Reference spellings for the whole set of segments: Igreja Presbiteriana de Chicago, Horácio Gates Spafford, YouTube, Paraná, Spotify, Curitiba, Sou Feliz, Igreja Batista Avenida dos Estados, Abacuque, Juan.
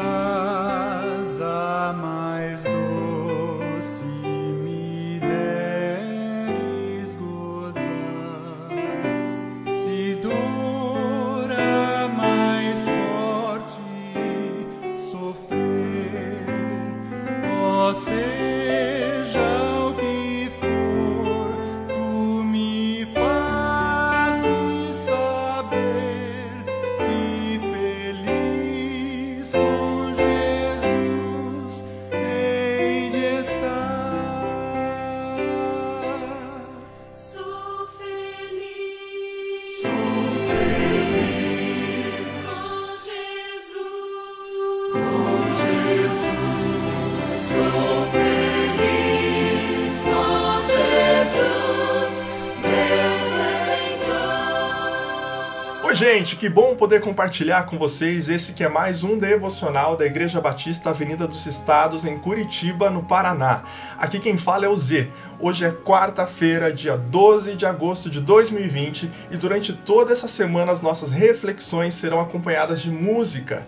paz a mais doce me deres gozar, se dura mais forte sofrer, ó seja. Gente, que bom poder compartilhar com vocês esse que é mais um devocional da Igreja Batista Avenida dos Estados, em Curitiba, no Paraná. Aqui quem fala é o Zé. Hoje é quarta-feira, dia 12 de agosto de 2020, e durante toda essa semana as nossas reflexões serão acompanhadas de música,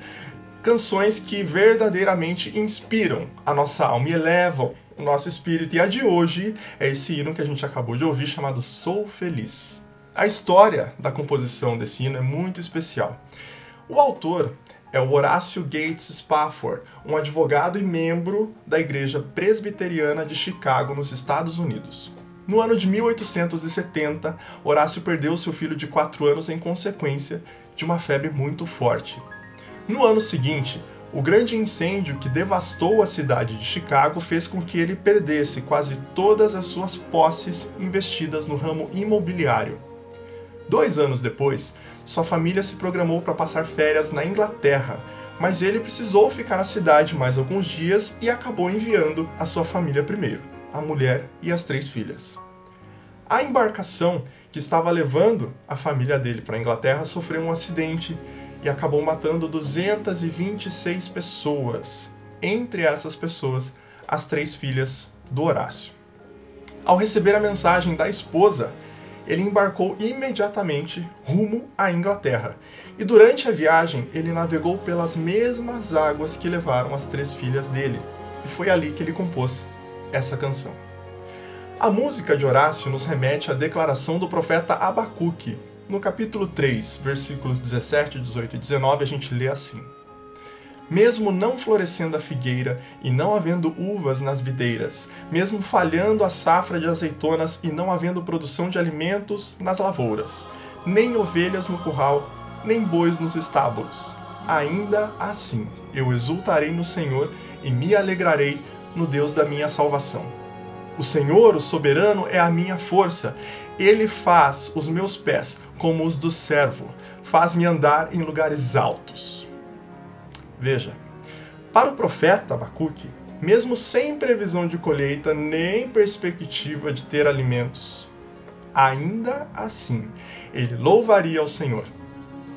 canções que verdadeiramente inspiram a nossa alma e elevam o nosso espírito. E a de hoje é esse hino que a gente acabou de ouvir, chamado Sou Feliz. A história da composição desse hino é muito especial. O autor é o Horácio Gates Spafford, um advogado e membro da Igreja Presbiteriana de Chicago, nos Estados Unidos. No ano de 1870, Horácio perdeu seu filho de 4 anos em consequência de uma febre muito forte. No ano seguinte, o grande incêndio que devastou a cidade de Chicago fez com que ele perdesse quase todas as suas posses investidas no ramo imobiliário. 2 anos depois, sua família se programou para passar férias na Inglaterra, mas ele precisou ficar na cidade mais alguns dias e acabou enviando a sua família primeiro, a mulher e as 3 filhas. A embarcação que estava levando a família dele para a Inglaterra sofreu um acidente e acabou matando 226 pessoas. Entre essas pessoas, as 3 filhas do Horácio. Ao receber a mensagem da esposa, ele embarcou imediatamente rumo à Inglaterra. E durante a viagem, ele navegou pelas mesmas águas que levaram as 3 filhas dele. E foi ali que ele compôs essa canção. A música de Horácio nos remete à declaração do profeta Abacuque. No capítulo 3, versículos 17, 18 e 19, a gente lê assim: mesmo não florescendo a figueira e não havendo uvas nas videiras, mesmo falhando a safra de azeitonas e não havendo produção de alimentos nas lavouras, nem ovelhas no curral, nem bois nos estábulos, ainda assim eu exultarei no Senhor e me alegrarei no Deus da minha salvação. O Senhor, o soberano, é a minha força. Ele faz os meus pés como os do servo, faz-me andar em lugares altos. Veja, para o profeta Abacuque, mesmo sem previsão de colheita nem perspectiva de ter alimentos, ainda assim ele louvaria ao Senhor.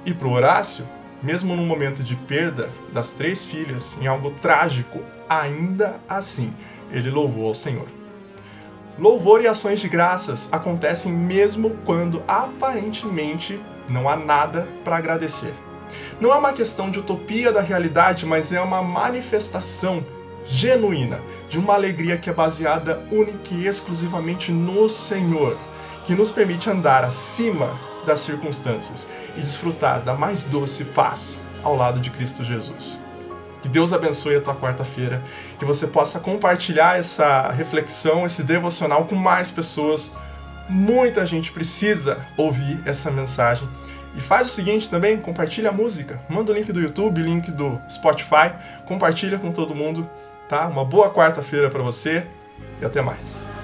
E para o Horácio, mesmo no momento de perda das 3 filhas, em algo trágico, ainda assim ele louvou ao Senhor. Louvor e ações de graças acontecem mesmo quando aparentemente não há nada para agradecer. Não é uma questão de utopia da realidade, mas é uma manifestação genuína de uma alegria que é baseada única e exclusivamente no Senhor, que nos permite andar acima das circunstâncias e desfrutar da mais doce paz ao lado de Cristo Jesus. Que Deus abençoe a tua quarta-feira, que você possa compartilhar essa reflexão, esse devocional com mais pessoas. Muita gente precisa ouvir essa mensagem. E faz o seguinte também, compartilha a música. Manda o link do YouTube, link do Spotify. Compartilha com todo mundo, tá? Uma boa quarta-feira para você e até mais.